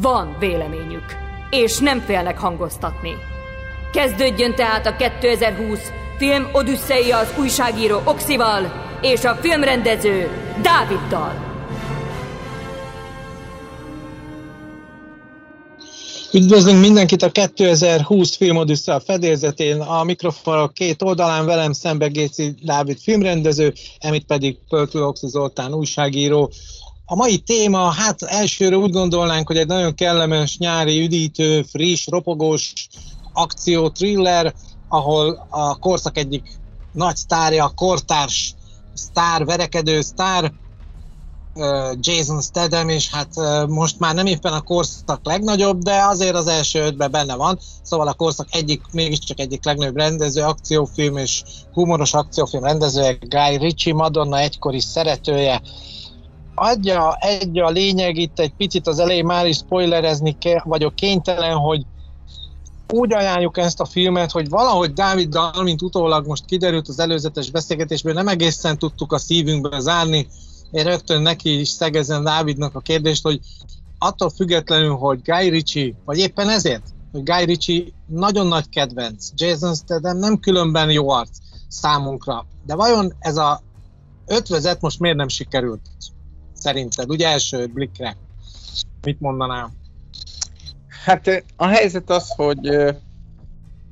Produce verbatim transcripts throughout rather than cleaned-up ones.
van véleményük, és nem félnek hangoztatni. Kezdődjön tehát a kétezer-húsz film Odüsszeia az újságíró Oxival és a filmrendező Dáviddal. Üdvözlünk mindenkit a kétezer-húsz film Odüsszeia fedélzetén, a mikrofonok két oldalán velem szembe Géczi Dávid filmrendező, emit pedig Pörtl Oxy Zoltán újságíró. A mai téma, hát elsőre úgy gondolnánk, hogy egy nagyon kellemes, nyári, üdítő, friss, ropogós akció thriller, ahol a korszak egyik nagy sztárja, a kortárs sztár, verekedő sztár, Jason Statham, és hát most már nem éppen a korszak legnagyobb, de azért az első ötben benne van, szóval a korszak egyik, mégiscsak egyik legnagyobb rendező, akciófilm és humoros akciófilm rendezője, Guy Ritchie, Madonna egykori szeretője. Adja egy a lényeg, itt egy picit az elején már is spoilerezni vagyok kénytelen, hogy úgy ajánljuk ezt a filmet, hogy valahogy Dáviddal, mint utólag most kiderült az előzetes beszélgetésből, nem egészen tudtuk a szívünkbe zárni. Én rögtön neki is szegezem Dávidnak a kérdést, hogy attól függetlenül, hogy Guy Ritchie, vagy éppen ezért, hogy Guy Ritchie nagyon nagy kedvenc, Jason Statham nem különben jó arc számunkra. De vajon ez a ötvezet most miért nem sikerült szerinted? Ugye első blikre. Mit mondanám? Hát a helyzet az, hogy,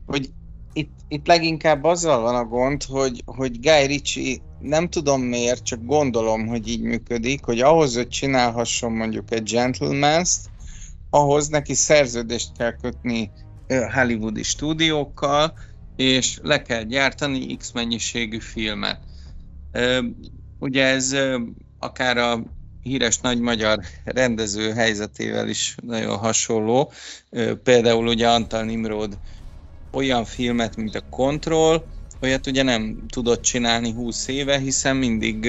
hogy itt, itt leginkább azzal van a gond, hogy, hogy Guy Ritchie nem tudom miért, csak gondolom, hogy így működik, hogy ahhoz, hogy csinálhasson mondjuk egy Gentleman's-t, ahhoz neki szerződést kell kötni hollywoodi stúdiókkal, és le kell gyártani X mennyiségű filmet. Ugye ez akár a híres nagy magyar rendező helyzetével is nagyon hasonló. Például ugye Antal Imród olyan filmet, mint a Control, olyat ugye nem tudott csinálni húsz éve, hiszen mindig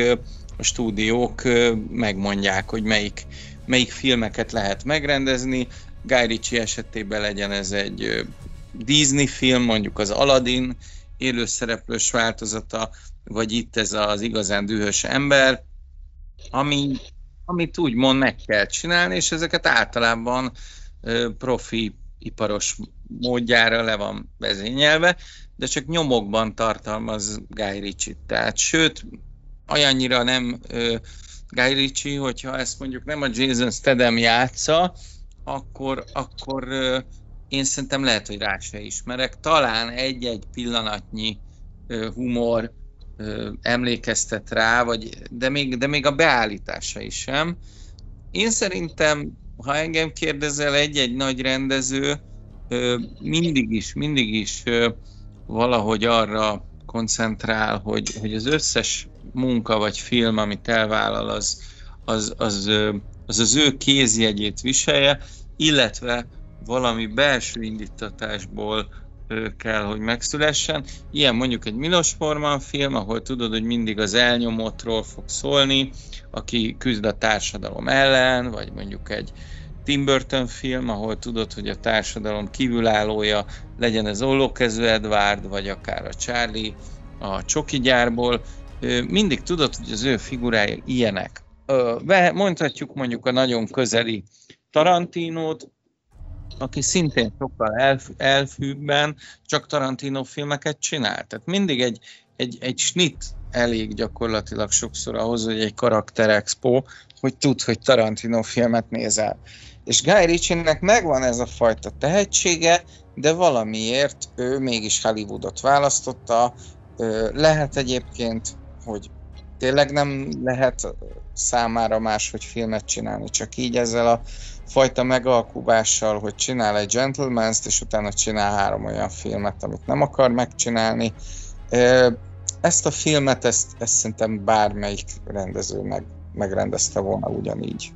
a stúdiók megmondják, hogy melyik, melyik filmeket lehet megrendezni. Guy Ritchie esetében legyen ez egy Disney film, mondjuk az Aladdin élőszereplős változata, vagy itt ez az igazán dühös ember, ami, amit úgymond meg kell csinálni, és ezeket általában profi iparos módjára le van vezényelve, de csak nyomokban tartalmaz Guy Ritchie-t. Tehát, sőt, olyannyira nem uh, Guy Ritchie, hogyha ezt mondjuk nem a Jason Statham játsza, akkor, akkor uh, én szerintem lehet, hogy rá se ismerek. Talán egy-egy pillanatnyi uh, humor uh, emlékeztet rá, vagy, de, még, de még a beállítása is sem. Én szerintem, ha engem kérdezel, egy-egy nagy rendező uh, mindig is, mindig is uh, valahogy arra koncentrál, hogy, hogy az összes munka vagy film, amit elvállal, az az, az, az az ő kézjegyét viselje, illetve valami belső indítatásból kell, hogy megszülessen. Ilyen mondjuk egy Milos Forman film, ahol tudod, hogy mindig az elnyomottról fog szólni, aki küzd a társadalom ellen, vagy mondjuk egy Tim Burton film, ahol tudod, hogy a társadalom kívülállója, legyen ez Ollókezű Edward, vagy akár a Charlie a csoki gyárból, mindig tudod, hogy az ő figurája ilyenek. Mondhatjuk mondjuk a nagyon közeli Tarantinót, aki szintén sokkal elf- elfűbben csak Tarantino filmeket csinál. Tehát mindig egy, egy, egy snit elég gyakorlatilag sokszor ahhoz, hogy egy karakterexpo, hogy tud, hogy Tarantino filmet nézel. És Guy Ritchie-nek megvan ez a fajta tehetsége, de valamiért ő mégis Hollywoodot választotta. Lehet egyébként, hogy tényleg nem lehet számára máshogy filmet csinálni, csak így ezzel a fajta megalkubással, hogy csinál egy Gentleman's-t, és utána csinál három olyan filmet, amit nem akar megcsinálni. Ezt a filmet, ezt, ezt szerintem bármelyik rendező meg, megrendezte volna ugyanígy.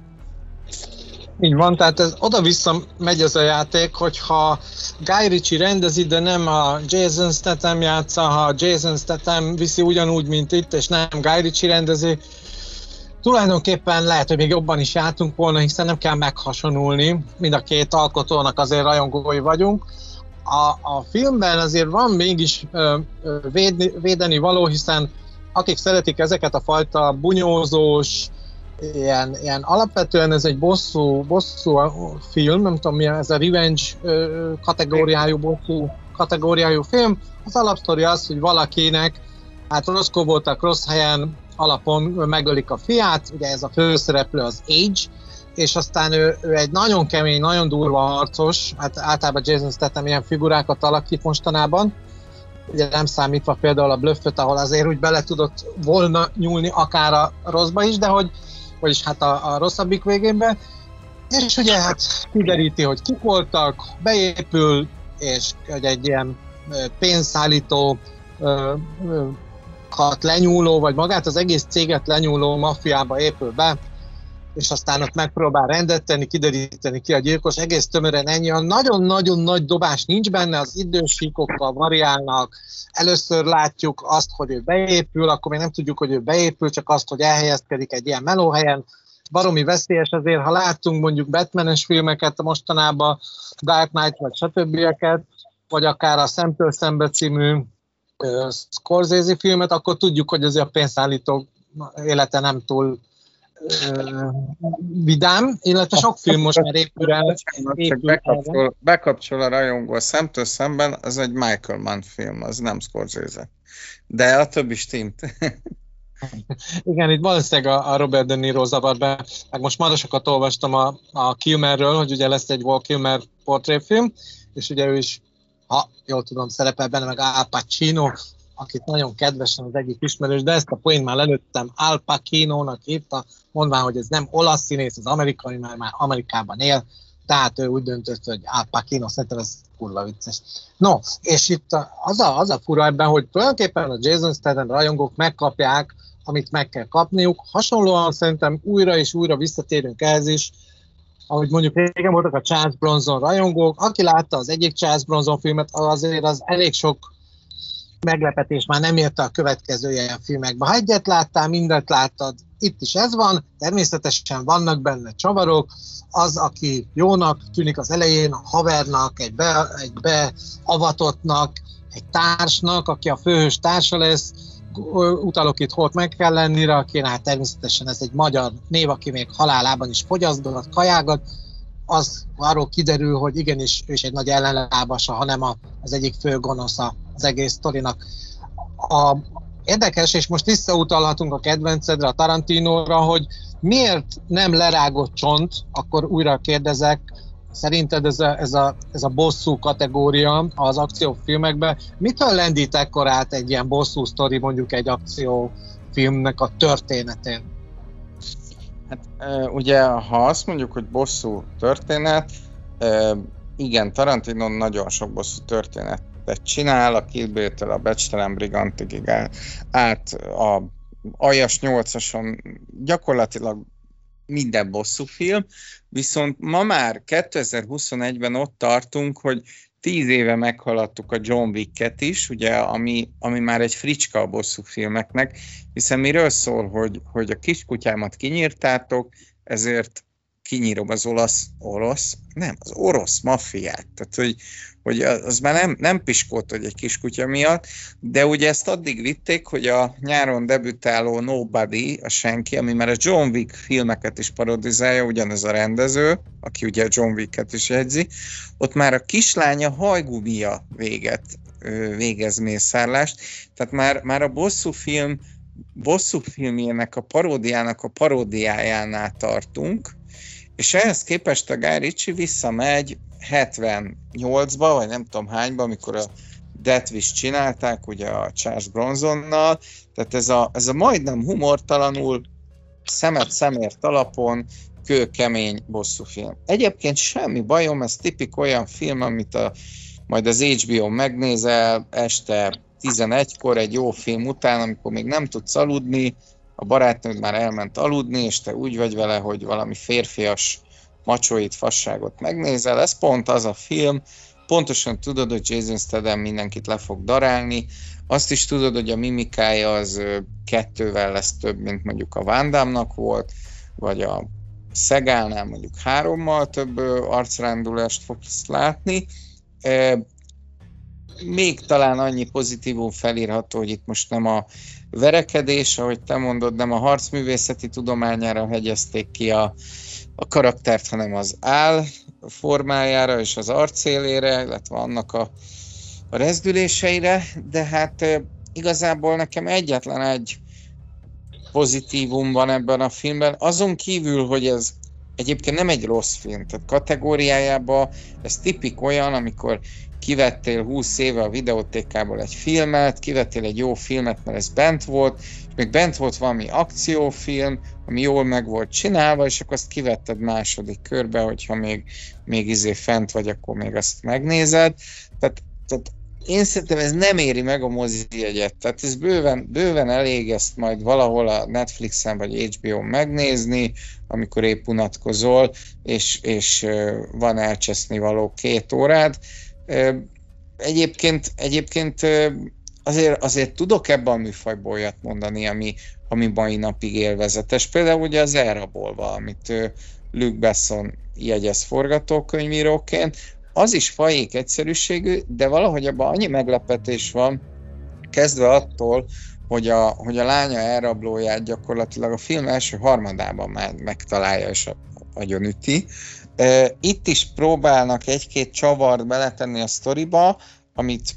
Így van, tehát ez oda-vissza megy ez a játék, hogyha Guy Ritchie rendezi, de nem a Jason Statham játsza, ha Jason Statham viszi ugyanúgy, mint itt, és nem Guy Ritchie rendezi, tulajdonképpen lehet, hogy még jobban is jártunk volna, hiszen nem kell meghasonulni, mind a két alkotónak azért rajongói vagyunk. A, a filmben azért van mégis ö, védni, védeni való, hiszen akik szeretik ezeket a fajta bunyózós, ilyen, ilyen alapvetően ez egy bosszú, bosszú film, nem tudom milyen, ez a revenge ö, kategóriájú, bosszú kategóriájú film. Az alapsztori az, hogy valakinek, hát rosszkó voltak, rossz helyen, alapon megölik a fiát, ugye ez a főszereplő az Age, és aztán ő, ő egy nagyon kemény, nagyon durva harcos, hát általában Jason Statham ilyen figurákat alakít mostanában, ugye nem számítva például a Blöfföt, ahol azért úgy bele tudott volna nyúlni akár a rosszba is, de hogy, vagyis hát a, a rosszabbik végénben, és ugye hát kideríti, hogy kik voltak, beépül, és hogy egy ilyen pénzszállító lenyúló, vagy magát az egész céget lenyúló maffiába épül be, és aztán ott megpróbál rendet tenni, kideríteni ki a gyilkos, egész tömören ennyi. A nagyon-nagyon nagy dobás nincs benne, az idősíkokkal variálnak, először látjuk azt, hogy ő beépül, akkor még nem tudjuk, hogy ő beépül, csak azt, hogy elhelyezkedik egy ilyen melóhelyen. Baromi veszélyes azért, ha láttunk mondjuk Batmanes filmeket mostanában, Dark Knight vagy stb. Vagy akár a Szemtől Szembe című Scorsese filmet, akkor tudjuk, hogy azért a pénzszállító élete nem túl ö, vidám, illetve sok film most már épül el. Bekapcsol, bekapcsol a rajongó Szemtől Szemben, az egy Michael Mann film, az nem Scorsese. De a többi stimmt. Igen, itt valószínűleg a Robert De Niro zavart be. Meg most már sokat olvastam a, a Kilmerről, hogy ugye lesz egy Val Kilmer portréfilm, és ugye ő is, ha jól tudom, szerepel benne, meg Al Pacino, akit nagyon kedvesen az egyik ismerős, de ezt a poént már lelőttem, Al Pacinónak hívta, mondván, hogy ez nem olasz színész, az amerikai, mert már Amerikában él, tehát ő úgy döntött, hogy Al Pacino, szerintem ez kurva vicces. No, és itt az a, az a fura ebben, hogy tulajdonképpen a Jason Statham rajongók megkapják, amit meg kell kapniuk, hasonlóan szerintem újra és újra visszatérünk ehhez is, ahogy mondjuk régen voltak a Charles Bronson rajongók, aki látta az egyik Charles Bronson filmet, azért az elég sok meglepetés már nem érte a következő ilyen filmekbe. Ha egyet láttál, mindent láttad, itt is ez van, természetesen vannak benne csavarok, az, aki jónak tűnik az elején, a havernak, egy, be, egy beavatottnak, egy társnak, aki a főhős társa lesz, utalok itt Holt McKellenire, akin hát természetesen ez egy magyar név, aki még halálában is fogyasztott, kajágat, az arról kiderül, hogy igenis ő is egy nagy ellenlábasa, hanem az egyik fő gonosza az egész sztorinak. A, érdekes, és most visszautalhatunk a kedvencedre, a Tarantinóra, hogy miért nem lerágott csont, akkor újra kérdezek, szerinted ez a, ez, a, ez a bosszú kategória az akciófilmekben, mitől lendít ekkor át egy ilyen bosszú sztori mondjuk egy akciófilmnek a történetén? Hát ugye, ha azt mondjuk, hogy bosszú történet, igen, Tarantino nagyon sok bosszú történetet csinál, a Kill Bill-től a Becstelen Brigantigig át a Aljas nyolcason gyakorlatilag minden bosszú film, viszont ma már kétezer-huszonegyben ott tartunk, hogy tíz éve meghaladtuk a John Wicket is, ugye, ami, ami már egy fricska a bosszú filmeknek, hiszen miről szól, hogy, hogy a kiskutyámat kinyírtátok, ezért kinyírom az olasz, orosz, nem, az orosz maffiát, tehát hogy, hogy az már nem, nem piskolt, hogy egy kiskutya miatt, de ugye ezt addig vitték, hogy a nyáron debütáló Nobody, a Senki, ami már a John Wick filmeket is parodizálja, ugyanez a rendező, aki ugye a John Wicket is jegyzi, ott már a kislánya hajgumia véget végez mészárlást, tehát már, már a bosszú film, bosszú filmjének, a paródiának a paródiájánál tartunk, és ehhez képest a Guy Ritchie visszamegy hetvennyolcba, vagy nem tudom hányba, amikor a Death Wish csinálták, ugye a Charles Bronsonnal, tehát ez a, ez a majdnem humortalanul, szemet szemért alapon, kőkemény bosszú film. Egyébként semmi bajom, ez tipik olyan film, amit a, majd az há bé ó megnézel este tizenegykor, egy jó film után, amikor még nem tudsz aludni, a barátnőd már elment aludni, és te úgy vagy vele, hogy valami férfias macsóit, fasságot megnézel, ez pont az a film, pontosan tudod, hogy Jason Statham mindenkit le fog darálni, azt is tudod, hogy a mimikája az kettővel lesz több, mint mondjuk a Van Damme-nak volt, vagy a Szegálnál mondjuk hárommal több arcrándulást fogsz látni. Még talán annyi pozitívum felírható, hogy itt most nem a verekedés, ahogy te mondod, nem a harcművészeti tudományára hegyezték ki a, a karaktert, hanem az áll formájára és az arcélére, illetve annak a, a rezdüléseire, de hát igazából nekem egyetlen egy pozitívum van ebben a filmben, azon kívül, hogy ez egyébként nem egy rossz film, tehát kategóriájában ez tipik olyan, amikor kivettél húsz éve a videótékából egy filmet, kivettél egy jó filmet, mert ez bent volt, és még bent volt valami akciófilm, ami jól meg volt csinálva, és akkor azt kivetted második körbe, hogyha még, még izé fent vagy, akkor még azt megnézed. Tehát, tehát én szerintem ez nem éri meg a mozijegyet, tehát ez bőven, bőven elég ezt majd valahol a Netflixen vagy há bé ó-n megnézni, amikor épp unatkozol, és, és van elcseszni való két órád. Egyébként, egyébként azért, azért tudok ebben a műfajból olyat mondani, ami, ami mai napig élvezetes. Például ugye az Elrabolva, amit Luc Besson jegyez forgatókönyvíróként, az is fajék egyszerűségű, de valahogy abban annyi meglepetés van, kezdve attól, hogy a, hogy a lánya elrablóját gyakorlatilag a film első harmadában már megtalálja és agyonüti. Itt is próbálnak egy-két csavart beletenni a sztoriba, amit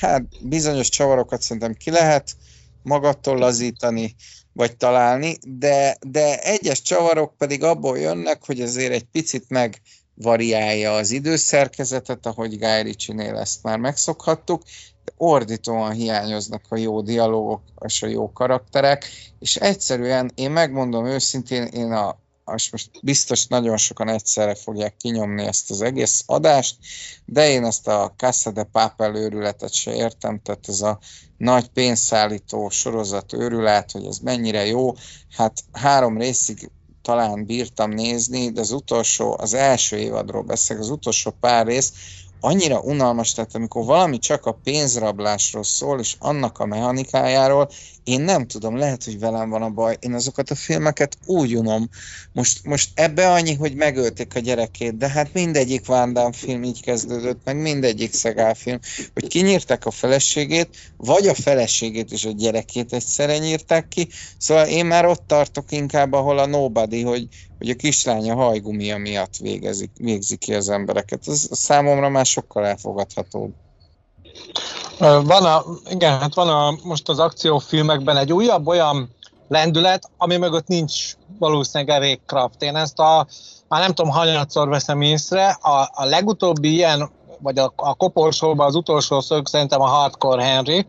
hát bizonyos csavarokat szerintem ki lehet magattól lazítani, vagy találni, de, de egyes csavarok pedig abból jönnek, hogy azért egy picit meg variálja az időszerkezetet, ahogy Guy Ritchie-nél ezt már megszokhattuk, de ordítóan hiányoznak a jó dialógok és a jó karakterek, és egyszerűen én megmondom őszintén, én a, és most biztos nagyon sokan egyszerre fogják kinyomni ezt az egész adást, de én ezt a Casa de Papel őrületet se értem, tehát ez a nagy pénzszállító sorozat őrület, hogy ez mennyire jó, hát három részig talán bírtam nézni, de az utolsó, az első évadról beszélek, az utolsó pár rész annyira unalmas, tehát amikor valami csak a pénzrablásról szól, és annak a mechanikájáról, én nem tudom, lehet, hogy velem van a baj, én azokat a filmeket úgy unom. Most, most ebbe annyi, hogy megölték a gyerekét, de hát mindegyik Van Damme film így kezdődött, meg mindegyik Szegál film, hogy kinyírták a feleségét, vagy a feleségét és a gyerekét egyszerre nyírták ki, szóval én már ott tartok inkább, ahol a Nobody, hogy, hogy a kislánya hajgumia miatt végezik, végzik ki az embereket. Ez számomra már sokkal elfogadhatóbb. Van a, igen, hát van a, most az akciófilmekben egy újabb olyan lendület, ami mögött nincs valószínűleg elégkraft. Én ezt a, már nem tudom, hanyatszor veszem észre, a, a legutóbbi ilyen, vagy a, a koporsóban az utolsó szög szerintem a Hardcore Henry,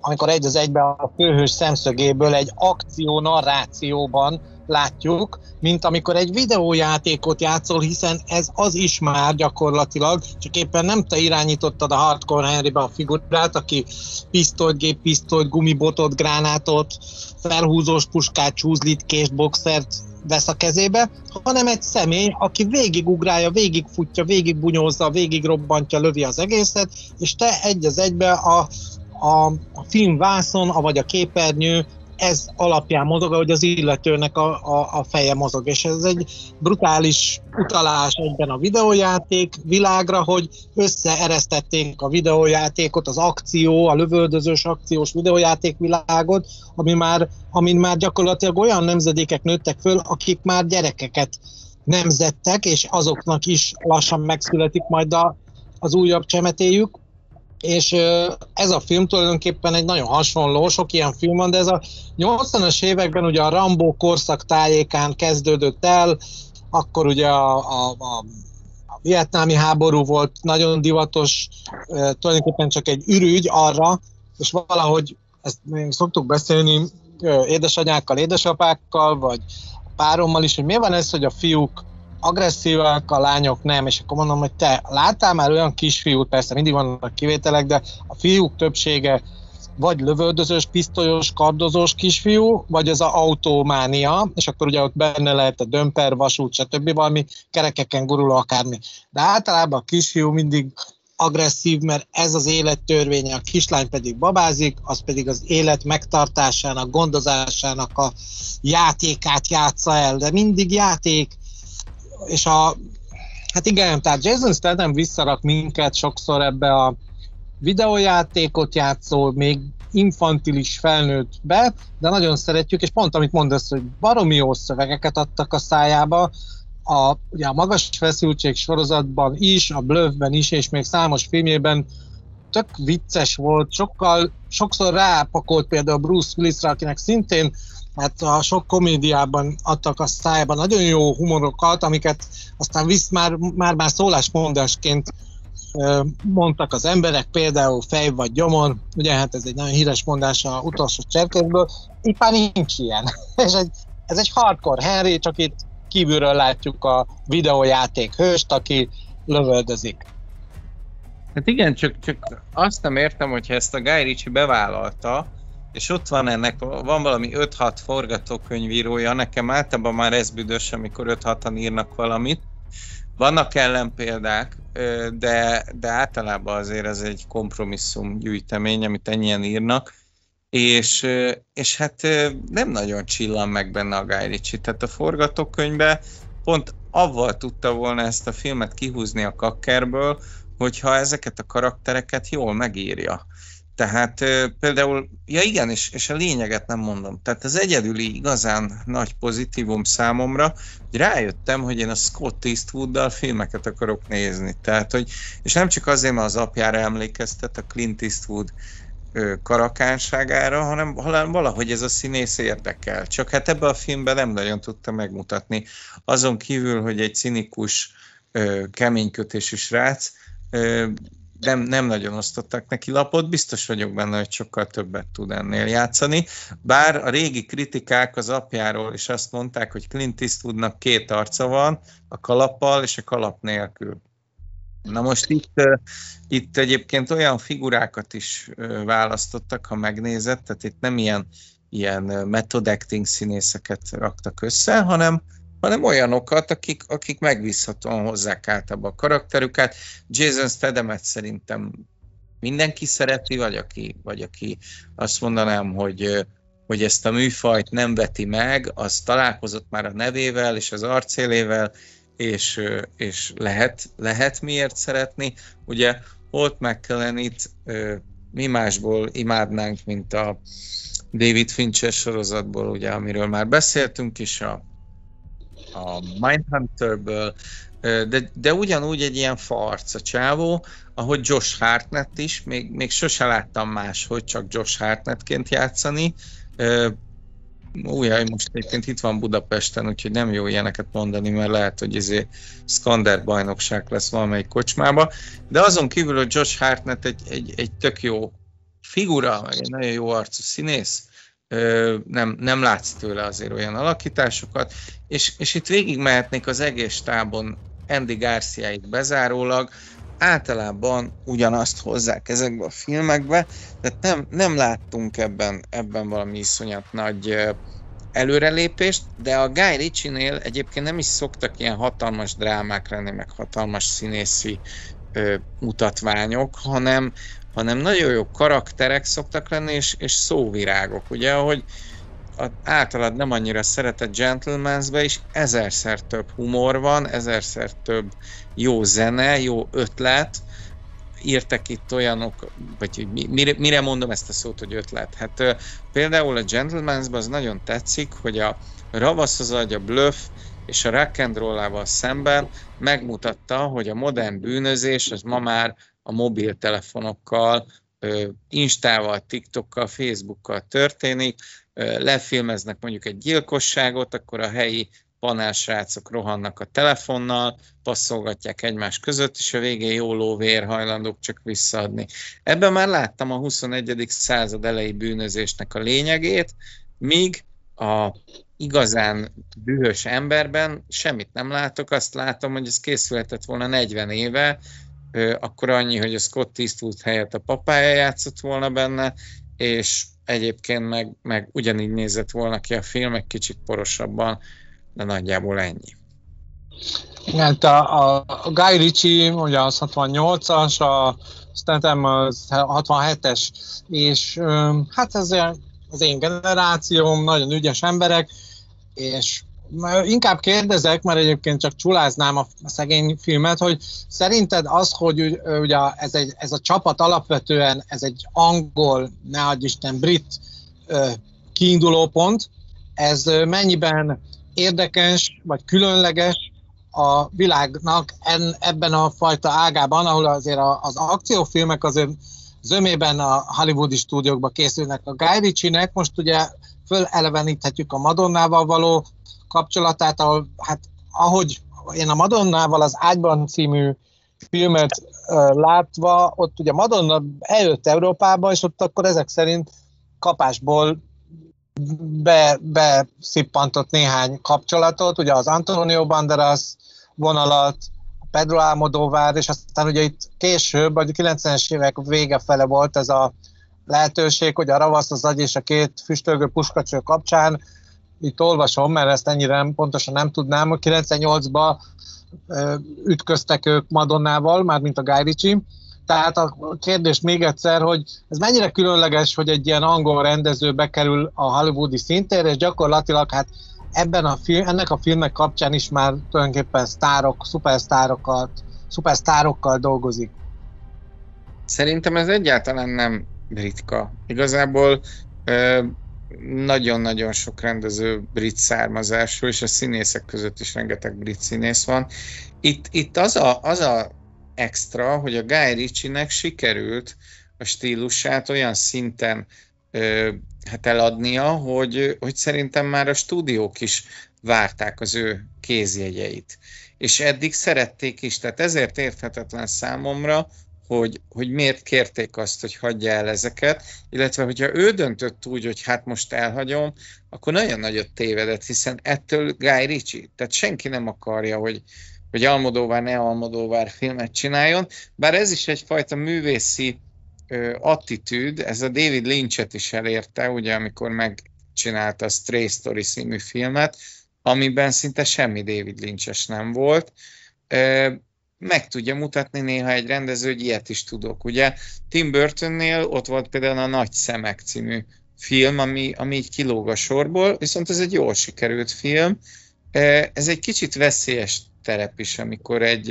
amikor egy az egyben a főhős szemszögéből egy akció narrációban látjuk, mint amikor egy videójátékot játszol, hiszen ez az is már gyakorlatilag, csak éppen nem te irányítottad a Hardcore Henrybe a figurát, aki pisztolyt, géppisztolyt, gumibotot, gránátot, felhúzós puskát, csúzlit, kést, boxert vesz a kezébe, hanem egy személy, aki végigugrálja, végigfutja, végigbunyózza, végigrobbantja, lövi az egészet, és te egy az egyben a, a, a filmvászon, vagy a képernyő, ez alapján mozog, ahogy az illetőnek a, a, a feje mozog. És ez egy brutális utalás egyben a videójáték világra, hogy összeeresztették a videójátékot, az akció, a lövöldözős akciós videójáték világot, ami már, amin már gyakorlatilag olyan nemzedékek nőttek föl, akik már gyerekeket nemzettek, és azoknak is lassan megszületik majd a, az újabb csemetéjük. És ez a film tulajdonképpen egy nagyon hasonló, sok ilyen film van, de ez a nyolcvanas években ugye a Rambo korszak tájékán kezdődött el, akkor ugye a, a, a, a vietnámi háború volt nagyon divatos, tulajdonképpen csak egy ürügy arra, és valahogy ezt még szoktuk beszélni édesanyákkal, édesapákkal, vagy párommal is, hogy miért van ez, hogy a fiúk agresszívak, a lányok nem, és akkor mondom, hogy te láttál már olyan kisfiút, persze mindig vannak kivételek, de a fiúk többsége vagy lövöldözős, pisztolyos, kardozós kisfiú, vagy ez az Autómánia, és akkor ugye ott benne lehet a dömper, vasút, stb. Valami kerekeken guruló akármi. De általában a kisfiú mindig agresszív, mert ez az élet törvénye, a kislány pedig babázik, az pedig az élet megtartásának, gondozásának a játékát játsza el, de mindig játék, és a... Hát igen, tehát Jason Statham visszarak minket sokszor ebbe a videójátékot játszol, még infantilis felnőttbe, de nagyon szeretjük, és pont amit mondasz, hogy baromi jó szövegeket adtak a szájába, a, ugye a magas feszültség sorozatban is, a Blöffben is, és még számos filmjében tök vicces volt, sokkal, sokszor rápakolt például Bruce Willisra, akinek szintén hát a sok komédiában adtak a szájában nagyon jó humorokat, amiket aztán visz már, már, már szólásmondásként mondtak az emberek, például fej vagy gyomor, ugye hát ez egy nagyon híres mondás a utolsó cserkészből, itt már nincs ilyen. És egy, ez egy hardcore Henry, csak itt kívülről látjuk a videójáték hőst, aki lövöldözik. Hát igen, csak, csak azt nem értem, hogyha ezt a Guy Ritchie bevállalta, és ott van ennek, van valami öt-hat forgatókönyvírója, nekem általában már ez büdös, amikor öt-hatan írnak valamit. Vannak ellenpéldák, de, de általában azért ez egy kompromisszum gyűjtemény, amit ennyien írnak, és, és hát nem nagyon csillan meg benne a Guy Ritchie. Tehát a forgatókönyvbe pont avval tudta volna ezt a filmet kihúzni a kakkerből, hogyha ezeket a karaktereket jól megírja. Tehát például, ja igen, és, és a lényeget nem mondom. Tehát az egyedüli igazán nagy pozitívum számomra, hogy rájöttem, hogy én a Scott Eastwooddal filmeket akarok nézni. Tehát, hogy, és nem csak azért, mert az apjára emlékeztet, a Clint Eastwood karakánságára, hanem, hanem valahogy ez a színész érdekel. Csak hát ebben a filmben nem nagyon tudta megmutatni. Azon kívül, hogy egy cinikus, keménykötésű srác, Nem, nem nagyon osztottak neki lapot, biztos vagyok benne, hogy sokkal többet tud ennél játszani. Bár a régi kritikák az apjáról is azt mondták, hogy Clint Eastwoodnak két arca van, a kalappal és a kalap nélkül. Na most itt, itt egyébként olyan figurákat is választottak, ha megnézed, tehát itt nem ilyen, ilyen method acting színészeket raktak össze, hanem hanem olyanokat, akik, akik megbízhatóan hozzák általában a karakterüket. Jason Stathamet szerintem mindenki szereti, vagy aki, vagy aki azt mondanám, hogy, hogy ezt a műfajt nem veti meg, az találkozott már a nevével és az arcélével, és, és lehet, lehet miért szeretni. Ugye Holt McCallanit mi másból imádnánk, mint a David Fincher sorozatból, ugye, amiről már beszéltünk is, a a Mindhunterből, de, de ugyanúgy egy ilyen farc a csávó, ahogy Josh Hartnett is, még, még sose láttam máshogy csak Josh Hartnettként játszani. Újjaj, most egyébként itt van Budapesten, úgyhogy nem jó ilyeneket mondani, mert lehet, hogy ez egy szkander bajnokság lesz valamelyik kocsmába, de azon kívül, hogy Josh Hartnett egy, egy, egy tök jó figura, meg egy nagyon jó arcú színész, Nem, nem látsz tőle azért olyan alakításokat, és, és itt végig mehetnék az egész stábon Andy Garciáig bezárólag, általában ugyanazt hozzák ezekbe a filmekbe, de nem, nem láttunk ebben, ebben valami iszonyat nagy előrelépést, de a Guy Ritchie-nél egyébként nem is szoktak ilyen hatalmas drámák lenni, meg hatalmas színészi ö, mutatványok, hanem hanem nagyon jó karakterek szoktak lenni, és, és szóvirágok. Ugye, ahogy általad nem annyira szeretett Gentleman's-be is, ezerszer több humor van, ezerszer több jó zene, jó ötlet. Írtak itt olyanok, vagy mire, mire mondom ezt a szót, hogy ötlet? Hát például a Gentleman's-be az nagyon tetszik, hogy a ravasz az agy, a Blöff és a rock and roll-ával szemben megmutatta, hogy a modern bűnözés az ma már a mobiltelefonokkal, Instával, TikTokkal, Facebookkal történik, lefilmeznek mondjuk egy gyilkosságot, akkor a helyi panelsrácok rohannak a telefonnal, passzolgatják egymás között, és a végén jó lóvér hajlandók csak visszaadni. Ebben már láttam a huszonegyedik század elejé bűnözésnek a lényegét, míg a igazán dühös emberben semmit nem látok, azt látom, hogy ez készülhetett volna negyven éve, akkor annyi, hogy a Scott Eastwood helyett a papája játszott volna benne, és egyébként meg, meg ugyanígy nézett volna ki a film, egy kicsit porosabban, de nagyjából ennyi. Igen, a, a Guy Ritchie ugye az hatvannyolcas, a Statham az hatvanhetes, és hát ez az én generációm, nagyon ügyes emberek, és inkább kérdezek, mert egyébként csak csuláznám a szegény filmet, hogy szerinted az, hogy ugye ez, egy, ez a csapat alapvetően ez egy angol, ne adj Isten, brit kiindulópont, ez mennyiben érdekes vagy különleges a világnak en, ebben a fajta ágában, ahol azért az akciófilmek azért zömében a hollywoodi stúdiókba készülnek. A Guy Ritchie-nek most ugye föleleveníthetjük a Madonnával való kapcsolatát, ahol, hát ahogy én a Madonnával az Ágyban című filmet uh, látva, ott ugye Madonna eljött Európába, és ott akkor ezek szerint kapásból be, beszippantott néhány kapcsolatot, ugye az Antonio Banderas vonalat, Pedro Almodóvár, és aztán ugye itt később, a kilencvenes évek vége fele volt ez a lehetőség, hogy a Ravasz, az Agy és a két füstölgő puskacső kapcsán, itt olvasom, mert ezt ennyire pontosan nem tudnám, hogy kilencvennyolcban ütköztek ők Madonnával, már mint a Guy Ritchie. Tehát a kérdés még egyszer, hogy ez mennyire különleges, hogy egy ilyen angol rendező bekerül a hollywoodi szintére, és gyakorlatilag hát ebben a film, ennek a filmnek kapcsán is már tulajdonképpen sztárok, szupersztárokkal, szupersztárokkal dolgozik. Szerintem ez egyáltalán nem ritka. Igazából ö- nagyon-nagyon sok rendező brit származású, és a színészek között is rengeteg brit színész van. Itt, itt az, a, az a extra, hogy a Guy Ritchie-nek sikerült a stílusát olyan szinten ö, hát eladnia, hogy, hogy szerintem már a stúdiók is várták az ő kézjegyeit. És eddig szerették is, tehát ezért érthetetlen számomra, Hogy, hogy miért kérték azt, hogy hagyja el ezeket, illetve hogyha ő döntött úgy, hogy hát most elhagyom, akkor nagyon nagyot tévedett, hiszen ettől Guy Ritchie, tehát senki nem akarja, hogy, hogy Almodóvár ne Almodóvár filmet csináljon, bár ez is egyfajta művészi ö, attitűd, ez a David Lynch-et is elérte, ugye amikor megcsinálta a Stray Story című filmet, amiben szinte semmi David Lynch-es nem volt, ö, meg tudja mutatni néha egy rendező, hogy ilyet is tudok. Ugye Tim Burtonnél ott volt például a Nagy Szemek című film, ami, ami így kilóg a sorból, viszont ez egy jól sikerült film. Ez egy kicsit veszélyes terep is, amikor egy,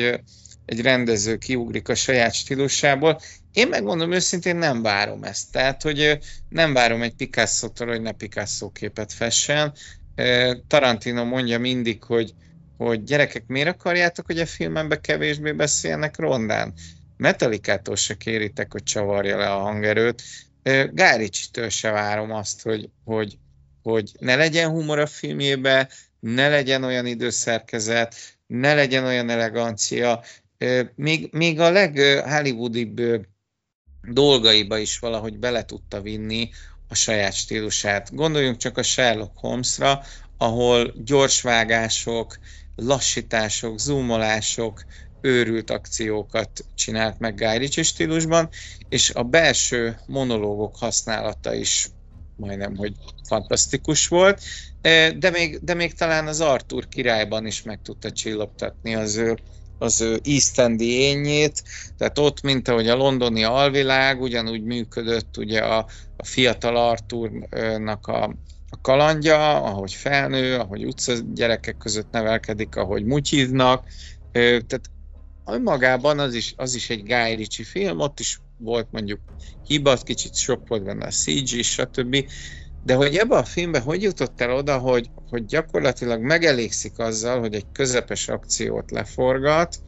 egy rendező kiugrik a saját stílusából. Én megmondom őszintén, nem várom ezt. Tehát, hogy nem várom egy Picasso-tól, hogy ne Picasso képet fessen. Tarantino mondja mindig, hogy hogy gyerekek, miért akarjátok, hogy a filmemben kevésbé beszélnek rondán? Metallicától se kéritek, hogy csavarja le a hangerőt. Guy Ritchie-től se várom azt, hogy, hogy, hogy ne legyen humor a filmjébe, ne legyen olyan időszerkezet, ne legyen olyan elegancia. Még, még a leghollywoodibb dolgaiba is valahogy bele tudta vinni a saját stílusát. Gondoljunk csak a Sherlock Holmesra, ahol gyorsvágások, lassítások, zoomolások, őrült akciókat csinált meg Guy Ritchie stílusban, és a belső monológok használata is majdnem, hogy fantasztikus volt, de még, de még talán az Arthur királyban is meg tudta csillaptatni az ő, az ő East Endi énjét, tehát ott, mint ahogy a londoni alvilág, ugyanúgy működött ugye a, a fiatal Arthurnak a A kalandja, ahogy felnő, ahogy utca gyerekek között nevelkedik, ahogy mutyiznak. Tehát önmagában az is, az is egy Guy Ritchie film, ott is volt mondjuk hiba, kicsit sok volt benne a cé gé, stb. De hogy ebbe a filmbe hogy jutott el oda, hogy, hogy gyakorlatilag megelégszik azzal, hogy egy közepes akciót leforgat,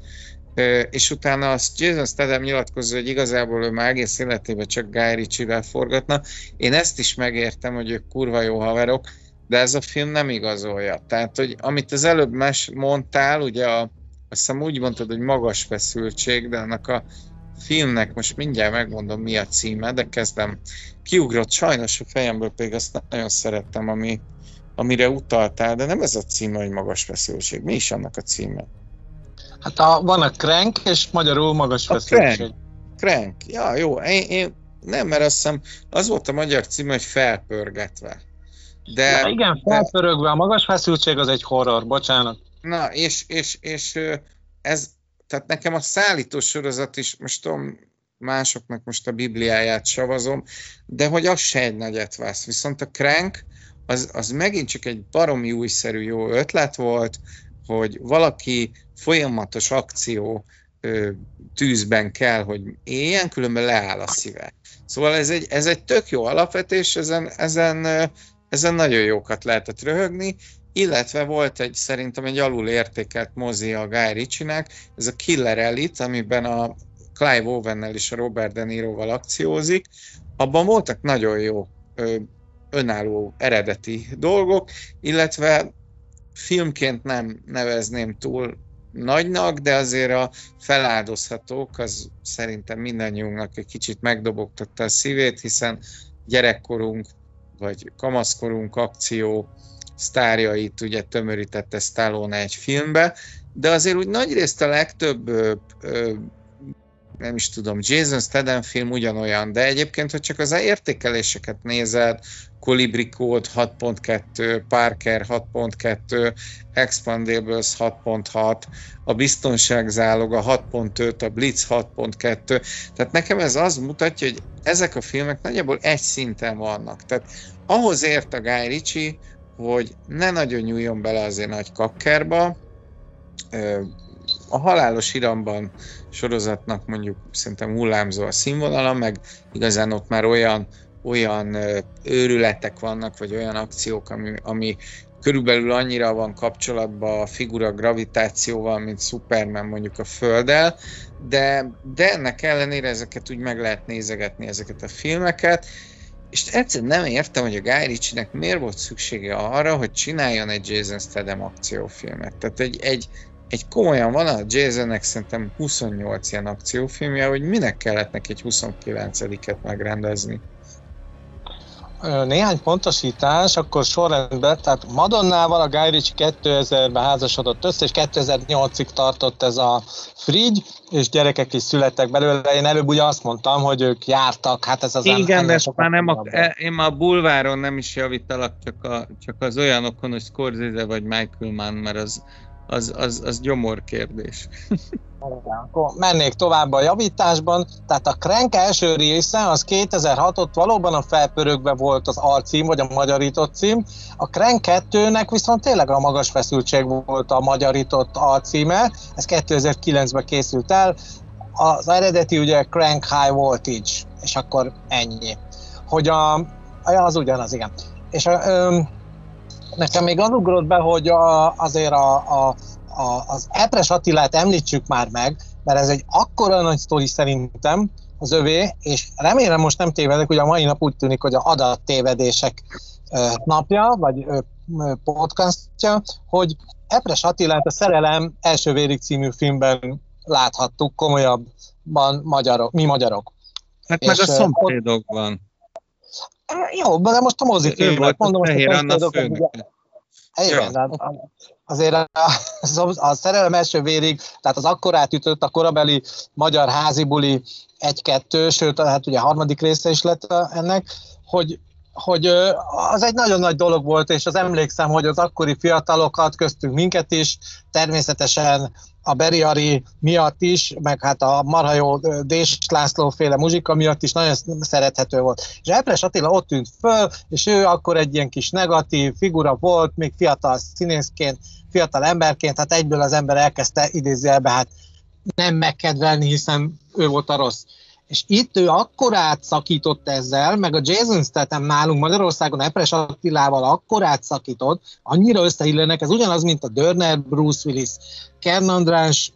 és utána azt Jason Statham nyilatkozza, hogy igazából ő már egész életében csak Guy Ritchie-vel forgatna. Én ezt is megértem, hogy ők kurva jó haverok, de ez a film nem igazolja. Tehát, hogy amit az előbb mes mondtál, ugye a, azt hiszem úgy mondtad, hogy magas feszültség, de annak a filmnek most mindjárt megmondom, mi a címe, de kezdem. Kiugrott sajnos a fejemből, pedig azt nagyon szerettem, ami, amire utaltál, de nem ez a címe, hogy magas feszültség. Mi is annak a címe? Hát a, van a Crank, és magyarul magas feszültség. Crank, Crank. Ja, jó. Én, én Nem, mert azt hiszem, az volt a magyar címe, hogy Felpörgetve. De, na igen, Felpörögve, a magas feszültség az egy horror, bocsánat. Na, és, és, és ez, tehát nekem a szállító sorozat is, most tudom, másoknak most a Bibliáját savazom, de hogy az se egy nagyet vász. Viszont a Crank, az, az megint csak egy baromi újszerű jó ötlet volt, hogy valaki folyamatos akció tűzben kell, hogy éljen, különben leáll a szíve. Szóval ez egy, ez egy tök jó alapvetés, ezen, ezen, ezen nagyon jókat lehetett röhögni, illetve volt egy, szerintem egy alul értékelt mozi a Guy Ritchie-nek, ez a Killer Elite, amiben a Clive Owen-nel és a Robert De Niroval akciózik, abban voltak nagyon jó önálló eredeti dolgok, illetve filmként nem nevezném túl nagynak, de azért a Feláldozhatók, az szerintem mindannyiunknak egy kicsit megdobogtatta a szívét, hiszen gyerekkorunk vagy kamaszkorunk akció sztárjait ugye tömörítette Stallone egy filmbe, de azért úgy nagyrészt a legtöbb ö, ö, nem is tudom, Jason Statham film ugyanolyan, de egyébként, hogy csak az értékeléseket nézed, Colibri Code hat pont kettő, Parker hat pont kettő, Expandables hat pont hat, a Biztonságzáloga hat pont öt, a Blitz hat pont kettő, tehát nekem ez azt mutatja, hogy ezek a filmek nagyjából egy szinten vannak. Tehát ahhoz ért a Guy Ritchie, hogy ne nagyon nyúljon bele azért nagy kakkerba. A Halálos Iramban sorozatnak mondjuk szerintem hullámzó a színvonala, meg igazán ott már olyan, olyan őrületek vannak, vagy olyan akciók, ami, ami körülbelül annyira van kapcsolatban a figura gravitációval, mint Superman mondjuk a Földdel, de, de ennek ellenére ezeket úgy meg lehet nézegetni, ezeket a filmeket, és egyszerűen nem értem, hogy a Guy Ritchie-nek miért volt szüksége arra, hogy csináljon egy Jason Statham akciófilmet. Tehát egy, egy Egy komolyan van a Jasonnek szerintem huszonnyolc ilyen akciófilmje, hogy minek kellett neki egy huszonkilencediket megrendezni. Néhány pontosítás, akkor sorrendben, tehát Madonnával a Guy Ritchie kétezerben házasodott össze, és kétezer-nyolcig tartott ez a frigy, és gyerekek is születtek belőle. Én előbb ugye azt mondtam, hogy ők jártak, hát ez az... Igen, de már nem a, én már a bulváron nem is javítalak, csak, a, csak az olyanokon, hogy Scorsese vagy Michael Mann, mert az... Az, az, az gyomor kérdés. Akkor mennék tovább a javításban. Tehát a Crank első része, az kétezer-hatot valóban a Felpörögve volt az alcím, vagy a magyarított cím. A Crank kettőnek viszont tényleg a Magas feszültség volt a magyarított alcíme. Ez kétezer-kilencben készült el. Az eredeti ugye Crank High Voltage, és akkor ennyi. Hogy a... az ugyanaz, igen. És a... Nekem még az ugrott be, hogy a, azért a, a, a, az Epres Attilát említsük már meg, mert ez egy akkora nagy sztori szerintem az övé, és remélem most nem tévedek, ugye a mai nap úgy tűnik, hogy a adattévedések napja, vagy podcastja, hogy Epres Attilát a Szerelem első vérig című filmben láthattuk komolyabban magyarok, mi magyarok. Hát és meg a Szomszédokban. Jó, de most a mozifilmet mondom, hogy a Szomszédok. Azért a, a Szerelem első vérig, tehát az akkorát ütött a korabeli magyar házibuli egy-kettő, sőt, hát ugye a harmadik része is lett ennek, hogy, hogy az egy nagyon nagy dolog volt, és az emlékszem, hogy az akkori fiatalokat, köztünk minket is, természetesen a Beriari miatt is, meg hát a marha jó Dés László féle muzsika miatt is nagyon szerethető volt. És Epres Attila ott tűnt föl, és ő akkor egy ilyen kis negatív figura volt, még fiatal színészként, fiatal emberként, hát egyből az ember elkezdte idézőjelbe, hát nem megkedvelni, hiszen ő volt a rossz. És itt ő akkorát szakított ezzel, meg a Jason Statham nálunk Magyarországon Epres Attilával akkorát szakított, annyira összeillenek, ez ugyanaz, mint a Dörner, Bruce Willis, Kern András,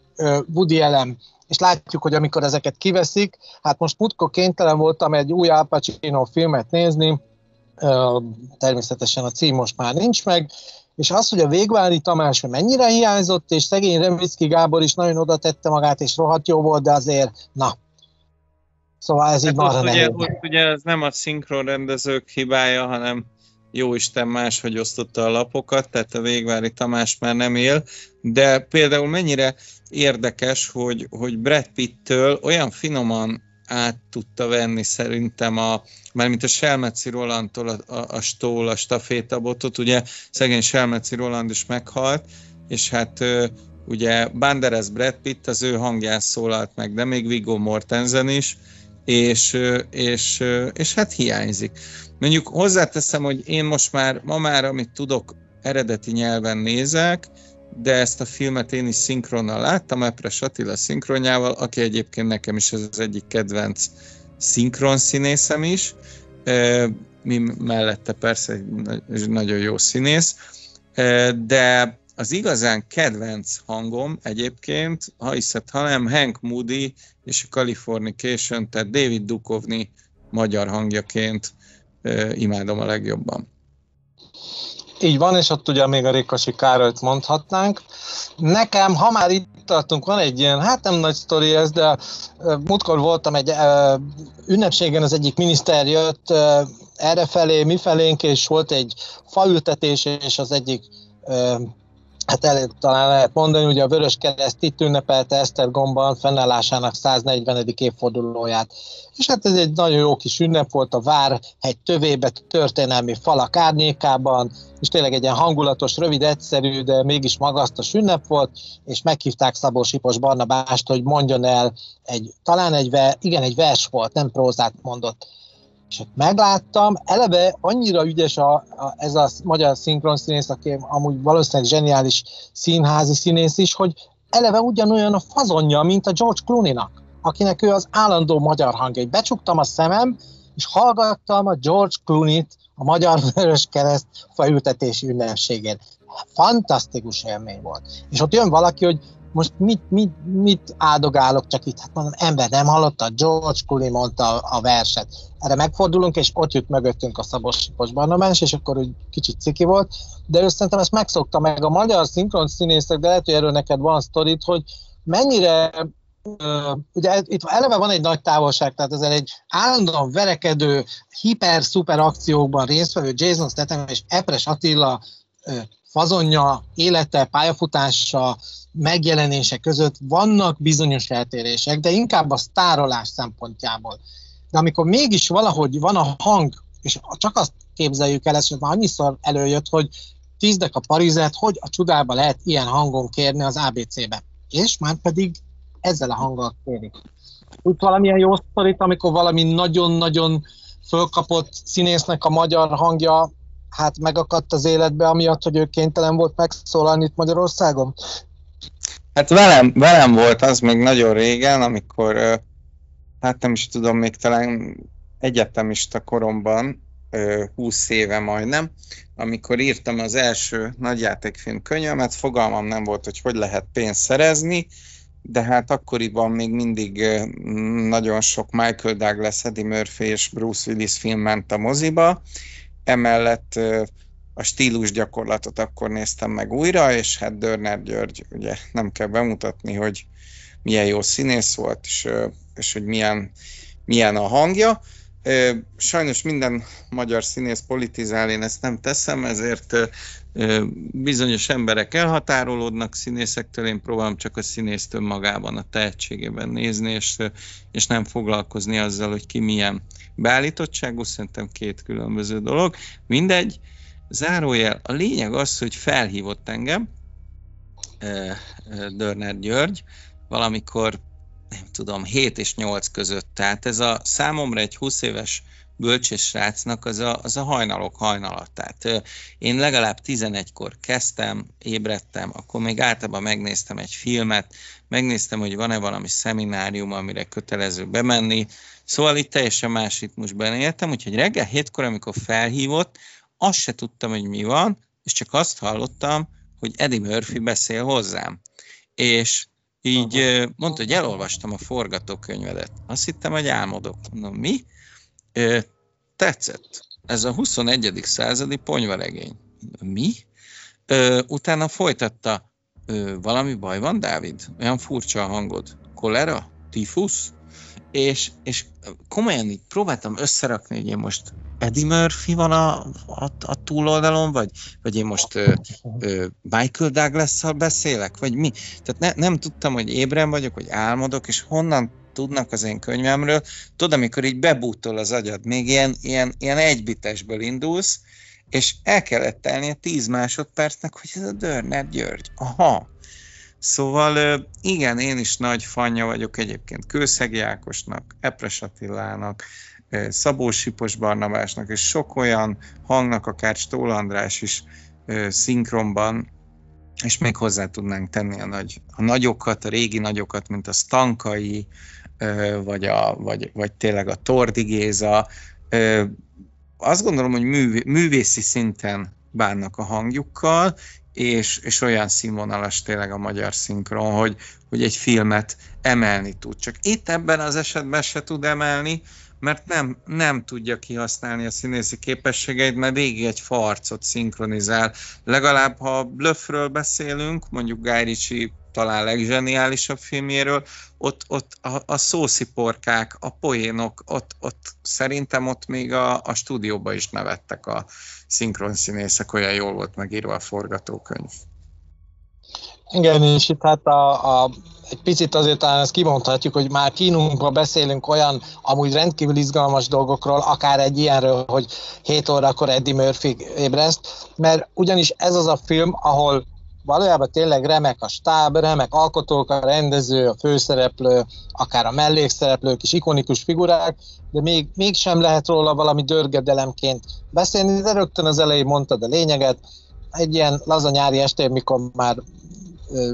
Woody Allen. És látjuk, hogy amikor ezeket kiveszik, hát most múltkor kénytelen voltam egy új Al Pacino filmet nézni, természetesen a cím most már nincs meg, és az, hogy a Végvári Tamás mennyire hiányzott, és szegény Remicki Gábor is nagyon oda tette magát, és rohadt jó volt, de azért, na, szóval ez hát így marha ugye, ugye ez nem a szinkronrendezők hibája, hanem jóisten máshogy osztotta a lapokat, tehát a Végvári Tamás már nem él, de például mennyire érdekes, hogy, hogy Brad Pitt-től olyan finoman át tudta venni szerintem a, mármint a Selmeci Rolandtól a, a, a stól, a stafétabotot, ugye szegény Selmeci Roland is meghalt, és hát ö, ugye Banderas Brad Pitt az ő hangján szólalt meg, de még Viggo Mortensen is, és, ö, és, ö, és hát hiányzik. Mondjuk hozzáteszem, hogy én most már, ma már, amit tudok, eredeti nyelven nézek, de ezt a filmet én is szinkronnal láttam, Epres Attila szinkronjával, aki egyébként nekem is az egyik kedvenc szinkron színészem is, mi mellette persze egy nagyon jó színész, de az igazán kedvenc hangom egyébként, ha hiszed, hanem Hank Moody és a Californication, tehát David Duchovny magyar hangjaként imádom a legjobban. Így van, és ott ugye még a Rékasi Károlyt mondhatnánk. Nekem, ha már itt tartunk, van egy ilyen, hát nem nagy sztori ez, de múltkor voltam egy ö, ünnepségen, az egyik miniszter jött errefelé, mifelénk, és volt egy faültetés, és az egyik, ö, hát el, talán lehet mondani, ugye a Vöröskereszt itt ünnepelte Esztergomban fennállásának száznegyvenedik évfordulóját. És hát ez egy nagyon jó kis ünnep volt a Várhegy tövébe, történelmi falak árnyékában, és tényleg egy ilyen hangulatos, rövid, egyszerű, de mégis magasztos ünnep volt, és meghívták Szabó Sipos Barnabást, hogy mondjon el, egy, talán egy, igen, egy vers volt, nem prózát mondott. És megláttam, eleve annyira ügyes a, a, ez a magyar szinkronszínész, aki amúgy valószínűleg zseniális színházi színész is, hogy eleve ugyanolyan a fazonja, mint a George Clooney-nak, akinek ő az állandó magyar hangja. Becsuktam a szemem, és hallgattam a George Clooney-t a Magyar Vöröskereszt faültetési ünnepségén. Fantasztikus élmény volt. És ott jön valaki, hogy most mit, mit, mit áldogálok csak itt? Hát mondom, ember nem hallotta, George Clooney mondta a, a verset. Erre megfordulunk, és ott jut mögöttünk a Szabó Sipos Barnabás, és akkor úgy kicsit ciki volt, de ő szerintem ezt megszokta meg a magyar szinkron színészek, de lehet, hogy erről neked van sztorit, hogy mennyire Uh, ugye itt eleve van egy nagy távolság, tehát ezen egy állandóan verekedő, hiper-szuper akciókban résztvevő Jason Statham és Epres Attila uh, fazonja, élete, pályafutása, megjelenése között vannak bizonyos eltérések, de inkább a sztárolás szempontjából. De amikor mégis valahogy van a hang, és csak azt képzeljük el, ez már annyiszor előjött, hogy tízdek a Parizet, hogy a csodába lehet ilyen hangon kérni az á bé cé-be. És már pedig ezzel a hanggal kérik. Úgy valamilyen jó sztorit, amikor valami nagyon-nagyon fölkapott színésznek a magyar hangja, hát megakadt az életbe, amiatt, hogy ő kénytelen volt megszólalni itt Magyarországon? Hát velem, velem volt az még nagyon régen, amikor, hát nem is tudom, még talán egyetemista koromban, húsz éve majdnem, amikor írtam az első nagyjátékfilm könyvemet, fogalmam nem volt, hogy hogy lehet pénzt szerezni, de hát akkoriban még mindig nagyon sok Michael Douglas, Eddie Murphy és Bruce Willis film ment a moziba, emellett a stílusgyakorlatot akkor néztem meg újra, és hát Dörner György, ugye nem kell bemutatni, hogy milyen jó színész volt, és, és hogy milyen, milyen a hangja. Sajnos minden magyar színész politizál, én ezt nem teszem, ezért bizonyos emberek elhatárolódnak színészektől, én próbálom csak a színészt önmagában, a tehetségében nézni, és, és nem foglalkozni azzal, hogy ki milyen beállítottságú, szerintem két különböző dolog. Mindegy, zárójel, a lényeg az, hogy felhívott engem Dörner György valamikor, nem tudom, hét és nyolc között, tehát ez a számomra egy húsz éves bölcsésrácnak az a, az a hajnalok hajnala. Tehát én legalább tizenegykor kezdtem, ébredtem, akkor még általában megnéztem egy filmet, megnéztem, hogy van-e valami szeminárium, amire kötelező bemenni, szóval itt teljesen más ritmusban éltem, úgyhogy reggel hétkor, amikor felhívott, azt se tudtam, hogy mi van, és csak azt hallottam, hogy Eddie Murphy beszél hozzám. És így aha, mondta, hogy elolvastam a forgatókönyvedet. Azt hittem, hogy álmodok. Mondom, mi? Tetszett. Ez a huszonegyedik századi ponyvaregény. Mi? Utána folytatta. Valami baj van, Dávid? Olyan furcsa a hangod. Kolera? Tifusz? És, és komolyan így próbáltam összerakni, hogy én most Eddie Murphy van a, a, a túloldalon, vagy, vagy én most ö, ö, Michael Douglas-szal beszélek, vagy mi? Tehát ne, nem tudtam, hogy ébren vagyok, hogy álmodok, és honnan tudnak az én könyvemről, tudod, amikor így bebútol az agyad, még ilyen, ilyen, ilyen egybitesből indulsz, és el kellett telni a tíz másodpercnek, hogy ez a Dörner György. Aha. Szóval igen, én is nagy fanja vagyok egyébként Kőszegi Ákosnak, Epres Attilának, Szabó Sipos Barnabásnak, és sok olyan hangnak, akár Stól András is szinkronban, és még hozzá tudnánk tenni a, nagy, a nagyokat, a régi nagyokat, mint a Stankai, vagy, a, vagy, vagy tényleg a Tordi Géza. Azt gondolom, hogy művé, művészi szinten bánnak a hangjukkal, és, és olyan színvonalas tényleg a magyar szinkron, hogy, hogy egy filmet emelni tud. Csak itt ebben az esetben se tud emelni, mert nem, nem tudja kihasználni a színészi képességeit, mert végig egy farcot szinkronizál. Legalább, ha Blöffről beszélünk, mondjuk Guy Ritchie talán legzseniálisabb filmjéről, ott, ott a, a szósziporkák, a poénok, ott, ott szerintem ott még a, a stúdióba is nevettek a szinkronszínészek, olyan jól volt megírva a forgatókönyv. Igen, és itt hát a, a, egy picit azért talán ezt kimondhatjuk, hogy már kínunkról beszélünk olyan amúgy rendkívül izgalmas dolgokról, akár egy ilyenről, hogy hét órakor Eddie Murphy ébreszt, mert ugyanis ez az a film, ahol valójában tényleg remek a stáb, remek alkotók, a rendező, a főszereplő, akár a mellékszereplők is ikonikus figurák, de még, mégsem lehet róla valami dörgedelemként beszélni, de rögtön az elején mondtad a lényeget, egy ilyen laza nyári estén, mikor már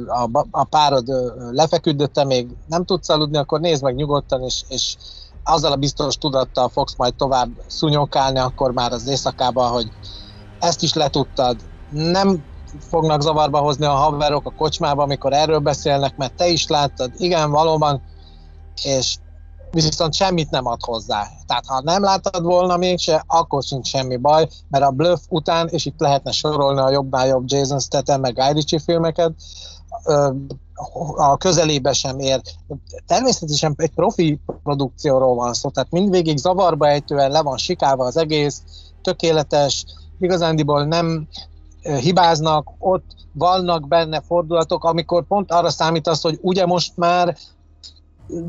A, a párod lefeküdt, de te még nem tudsz aludni, akkor nézd meg nyugodtan, és, és azzal a biztos tudattal fogsz majd tovább szúnyogálni, akkor már az éjszakában, hogy ezt is letudtad. Nem fognak zavarba hozni a haverok a kocsmában, amikor erről beszélnek, mert te is láttad, igen, valóban, és viszont semmit nem ad hozzá. Tehát ha nem láttad volna mégse, akkor sincs semmi baj, mert a Blöff után, és itt lehetne sorolni a jobbnál jobb Jason Statham meg Guy Ritchie filmeket, a közelébe sem ér. Természetesen egy profi produkcióról van szó, tehát mindvégig zavarba ejtően le van sikálva az egész, tökéletes, igazándiból nem hibáznak, ott vannak benne fordulatok, amikor pont arra számítasz, hogy ugye most már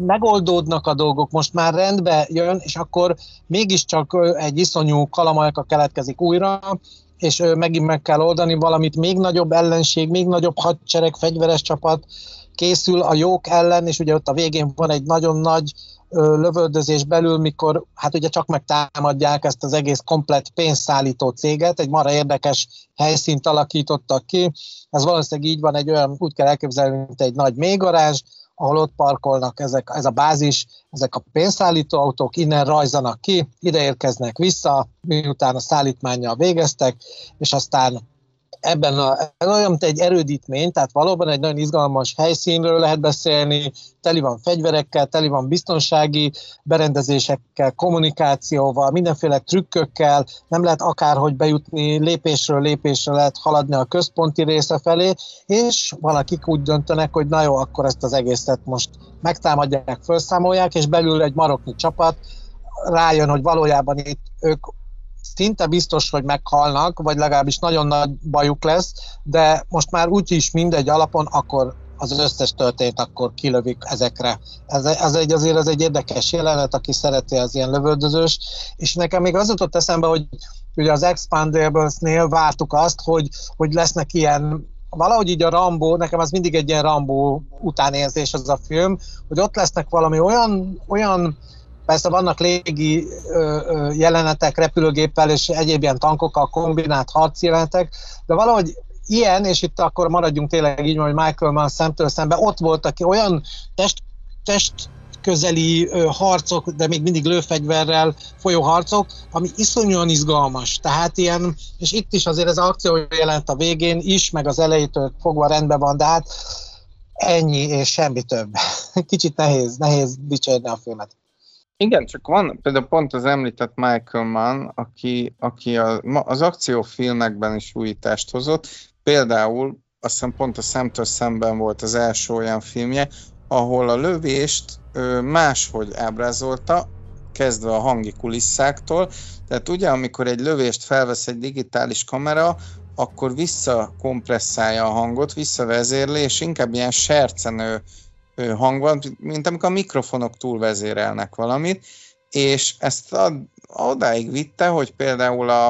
megoldódnak a dolgok, most már rendbe jön, és akkor mégiscsak egy iszonyú kalamajka keletkezik újra, és megint meg kell oldani valamit, még nagyobb ellenség, még nagyobb hadsereg, fegyveres csapat készül a jók ellen, és ugye ott a végén van egy nagyon nagy lövöldözés belül, mikor hát ugye csak megtámadják ezt az egész komplett pénzszállító céget, egy marha érdekes helyszínt alakítottak ki, ez valószínűleg így van, egy olyan, úgy kell elképzelni, mint egy nagy mélygarázs, ahol ott parkolnak ezek, ez a bázis, ezek a pénzszállító autók, innen rajzanak ki, ide érkeznek vissza, miután a szállítmánnyal végeztek, és aztán ebben a, olyan, mint egy erődítmény, tehát valóban egy nagyon izgalmas helyszínről lehet beszélni, teli van fegyverekkel, teli van biztonsági berendezésekkel, kommunikációval, mindenféle trükkökkel, nem lehet akárhogy bejutni, lépésről lépésre lehet haladni a központi része felé, és valakik úgy döntenek, hogy na jó, akkor ezt az egészet most megtámadják, felszámolják, és belül egy maroknyi csapat rájön, hogy valójában itt ők szinte biztos, hogy meghalnak, vagy legalábbis nagyon nagy bajuk lesz, de most már úgyis mindegy alapon, akkor az összes történt, akkor kilövik ezekre. Ez, ez egy, azért ez egy érdekes jelenet, aki szereti az ilyen lövöldözős, és nekem még az jutott eszembe, hogy ugye az Expandables-nél vártuk azt, hogy, hogy lesznek ilyen, valahogy így a Rambo, nekem az mindig egy ilyen Rambo utánérzés az a film, hogy ott lesznek valami olyan, olyan persze vannak légi ö, ö, jelenetek, repülőgéppel és egyéb ilyen tankokkal kombinált harci jelenetek, de valahogy ilyen, és itt akkor maradjunk tényleg így, hogy Michael Mann szemtől szembe, ott voltak olyan test, test közeli ö, harcok, de még mindig lőfegyverrel folyó harcok, ami iszonyúan izgalmas. Tehát ilyen, és itt is azért ez az akció jelent a végén is, meg az elejétől fogva rendben van, de hát ennyi és semmi több. Kicsit nehéz, nehéz dicsérni a filmet. Igen, csak van például pont az említett Michael Mann, aki, aki a, az akciófilmekben is újítást hozott. Például azt hiszem pont a Szemtől szemben volt az első olyan filmje, ahol a lövést ö, máshogy ábrázolta, kezdve a hangi kulisszáktól. Tehát ugye, amikor egy lövést felvesz egy digitális kamera, akkor visszakompresszálja a hangot, visszavezérli, és inkább ilyen sercenő hang van, mint amikor a mikrofonok túlvezérelnek valamit, és ezt odáig vitte, hogy például a,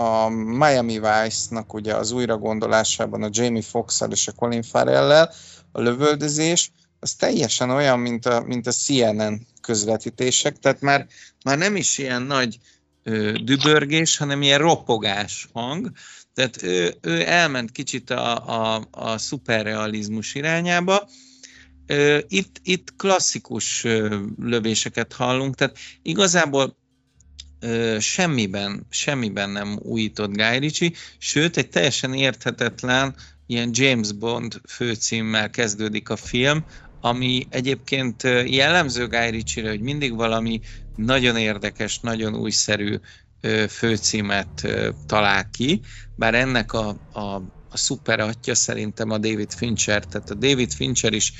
a Miami Vice-nak ugye az újragondolásában a Jamie Foxx-al és a Colin Farrell-lel a lövöldözés, az teljesen olyan, mint a, mint a C N N közvetítések, tehát már, már nem is ilyen nagy ö, dübörgés, hanem ilyen ropogás hang, tehát ő, ő elment kicsit a, a, a szuperrealizmus irányába. Itt, itt klasszikus lövéseket hallunk, tehát igazából semmiben, semmiben nem újított Guy Ritchie, sőt egy teljesen érthetetlen ilyen James Bond főcímmel kezdődik a film, ami egyébként jellemző Guy Ritchie-re, hogy mindig valami nagyon érdekes, nagyon újszerű főcímet talál ki, bár ennek a, a, a szuper atya szerintem a David Fincher, tehát a David Fincher is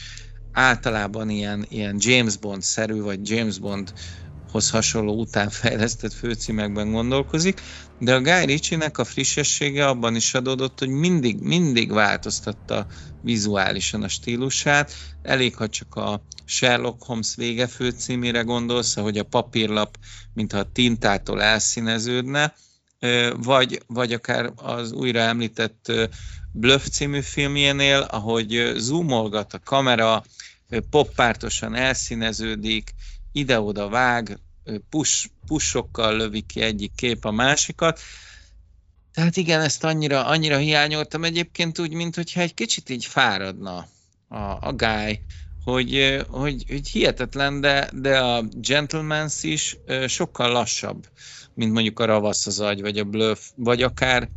általában ilyen, ilyen James Bond-szerű, vagy James Bondhoz hasonló utánfejlesztett főcímekben gondolkozik, de a Guy Ritchie-nek a frissessége abban is adódott, hogy mindig, mindig változtatta vizuálisan a stílusát. Elég, ha csak a Sherlock Holmes vége főcímére gondolsz, hogy a papírlap, mintha a tintától elszíneződne, vagy, vagy akár az újra említett Blöff című filmjénél, ahogy zoomolgat a kamera, poppártosan elszíneződik, ide-oda vág, push-push-okkal lövi ki egyik kép a másikat. Tehát igen, ezt annyira, annyira hiányoltam egyébként úgy, mintha egy kicsit így fáradna a, a Guy, hogy, hogy, hogy hihetetlen, de, de a Gentleman's is sokkal lassabb, mint mondjuk a Ravasz az agy, vagy a Blöff, vagy akár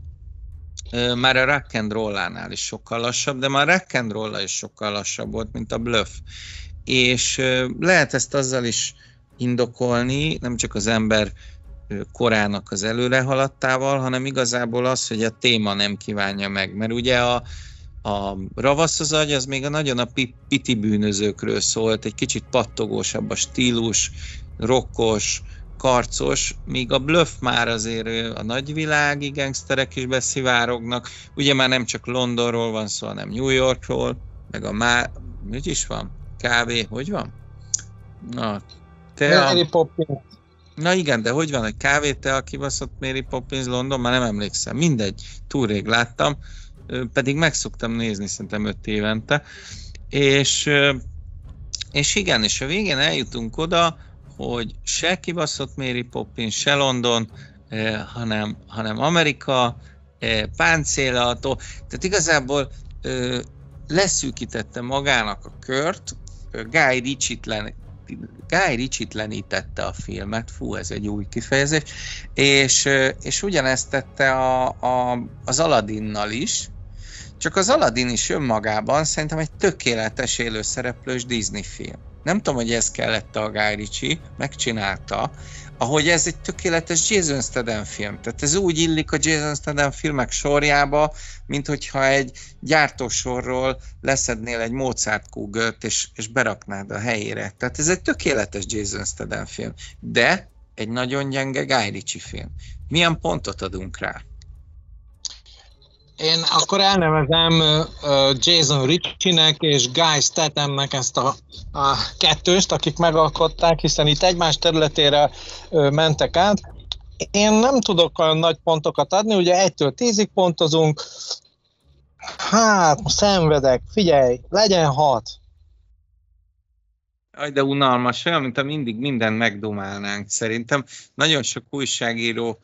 már a rock and roll-nál is sokkal lassabb, de már a rock and roll is sokkal lassabb volt, mint a Blöff. És lehet ezt azzal is indokolni, nem csak az ember korának az előrehaladtával, hanem igazából az, hogy a téma nem kívánja meg. Mert ugye a, a Ravasz az agy, az még a nagyon a piti bűnözőkről szólt, egy kicsit pattogósabb a stílus, rokkos, karcos, míg a Blöff már azért a nagyvilági gangsterek is beszivárognak. Ugye már nem csak Londonról van szó, hanem New Yorkról, meg a már... Mit is van? Kávé, hogy van? Na, te Mary a... Poppins. Na igen, de hogy van, egy kávé, te a kibaszott Mary Poppins London? Már nem emlékszem. Mindegy, túl rég láttam, pedig meg szoktam nézni, szerintem öt évente. És, és igen, és a végén eljutunk oda, hogy se kibaszott Mary Poppins, se London, eh, hanem, hanem Amerika, eh, páncélható. Tehát igazából eh, leszűkítette magának a kört, Guy Ritchie-tlen, Guy Ritchie-tlenítette a filmet, fú, ez egy új kifejezés, és, és ugyanezt tette a, a, az Aladdin-nal is, csak az Aladdin is önmagában szerintem egy tökéletes élőszereplős Disney film. Nem tudom, hogy ez kellett a Guy Ritchie, megcsinálta, ahogy ez egy tökéletes Jason Statham film. Tehát ez úgy illik a Jason Statham filmek sorjába, mint hogyha egy gyártósorról leszednél egy Mozart kúgört, és, és beraknád a helyére. Tehát ez egy tökéletes Jason Statham film, de egy nagyon gyenge Guy Ritchie film. Milyen pontot adunk rá? Én akkor elnevezem Jason Ritchie-nek és Guy Stathamnek ezt a, a kettőst, akik megalkották, hiszen itt egymás területére mentek át. Én nem tudok olyan nagy pontokat adni, ugye egytől tízig pontozunk. Hát, szenvedek, figyelj, legyen hat. Aj, de unalmas, olyan, mint a mindig mindent megdomálnánk szerintem. Nagyon sok újságíró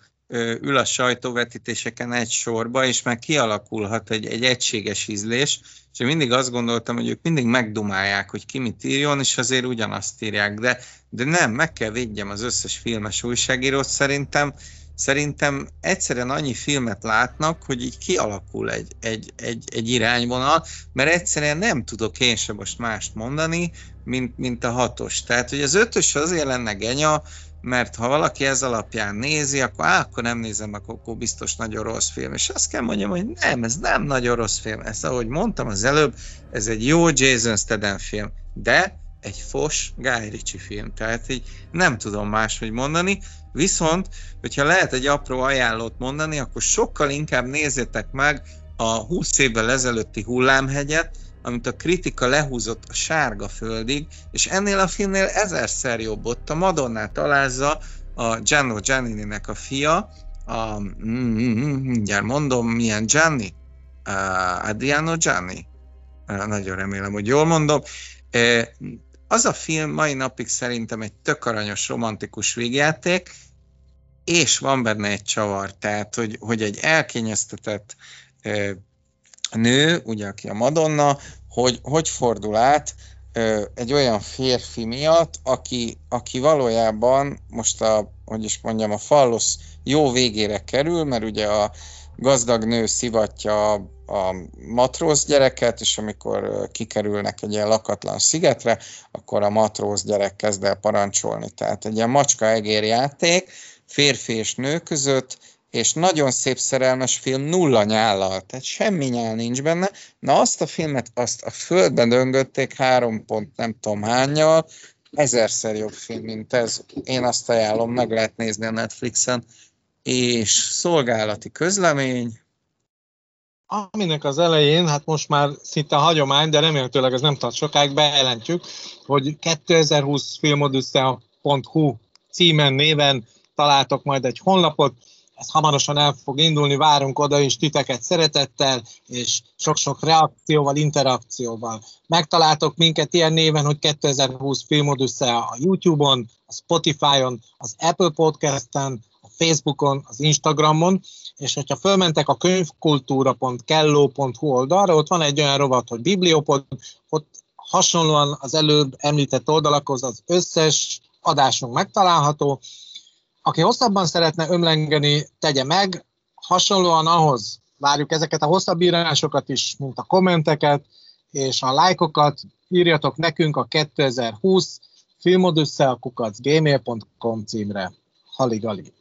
ül a sajtóvetítéseken egy sorba, és már kialakulhat egy, egy egységes ízlés, és mindig azt gondoltam, hogy ők mindig megdumálják, hogy ki mit írjon, és azért ugyanazt írják, de, de nem, meg kell védjem az összes filmes újságírót, szerintem, szerintem egyszerűen annyi filmet látnak, hogy így kialakul egy, egy, egy, egy irányvonal, mert egyszerűen nem tudok én sem most mást mondani, mint, mint a hatos. Tehát, hogy az ötös azért lenne genya, mert ha valaki ez alapján nézi, akkor á, akkor nem nézem, akkor biztos nagyon rossz film. És azt kell mondjam, hogy nem, ez nem nagyon rossz film. Ez, ahogy mondtam az előbb, ez egy jó Jason Statham film, de egy fos Guy Ritchie film. Tehát így nem tudom máshogy mondani, viszont, hogyha lehet egy apró ajánlót mondani, akkor sokkal inkább nézzétek meg a húsz évvel ezelőtti Hullámhegyet, amit a kritika lehúzott a sárga földig, és ennél a filmnél ezerszer jobb. Ott a Madonnát alázza a Gianno Giannini-nek a fia, a, mindjárt mondom, milyen Gianni? Adriano Gianni. Nagyon remélem, hogy jól mondom. Az a film mai napig szerintem egy tök aranyos, romantikus végjáték, és van benne egy csavar, tehát, hogy, hogy egy elkényeztetett nő, ugye, aki a Madonna, hogy, hogy fordul át egy olyan férfi miatt, aki, aki valójában most a, hogy is mondjam, a fallosz jó végére kerül, mert ugye a gazdag nő szivatja a, a matróz gyereket, és amikor kikerülnek egy ilyen lakatlan szigetre, akkor a matróz gyerek kezd el parancsolni. Tehát egy ilyen macska-egér játék férfi és nő között, és nagyon szép szerelmes film nulla nyállal, tehát semmi nyál nincs benne. Na azt a filmet, azt a földben döngötték három pont nem tudom hányal, ezerszer jobb film, mint ez. Én azt ajánlom, meg lehet nézni a Netflixen. És szolgálati közlemény. Aminek az elején, hát most már szinte hagyomány, de remélhetőleg ez nem tart sokáig, bejelentjük, hogy kétezer-húsz filmodüsszea pont hú címen néven találtok majd egy honlapot, ez hamarosan el fog indulni, várunk oda is titeket szeretettel, és sok-sok reakcióval, interakcióval. Megtaláltok minket ilyen néven, hogy kétezer-húsz filmodüsszea a YouTube-on, a Spotify-on, az Apple Podcast-en, a Facebookon, az Instagramon, és hogyha fölmentek a könyvkultúra pont kelló pont hú oldalra, ott van egy olyan rovat, hogy bibliopod, ott hasonlóan az előbb említett oldalakhoz az összes adásunk megtalálható. Aki hosszabban szeretne ömlengeni, tegye meg. Hasonlóan ahhoz várjuk ezeket a hosszabb írásokat is, mint a kommenteket, és a lájkokat írjatok nekünk a kétezer-húsz filmodüsszea kukac gmail pont com címre. Haligali!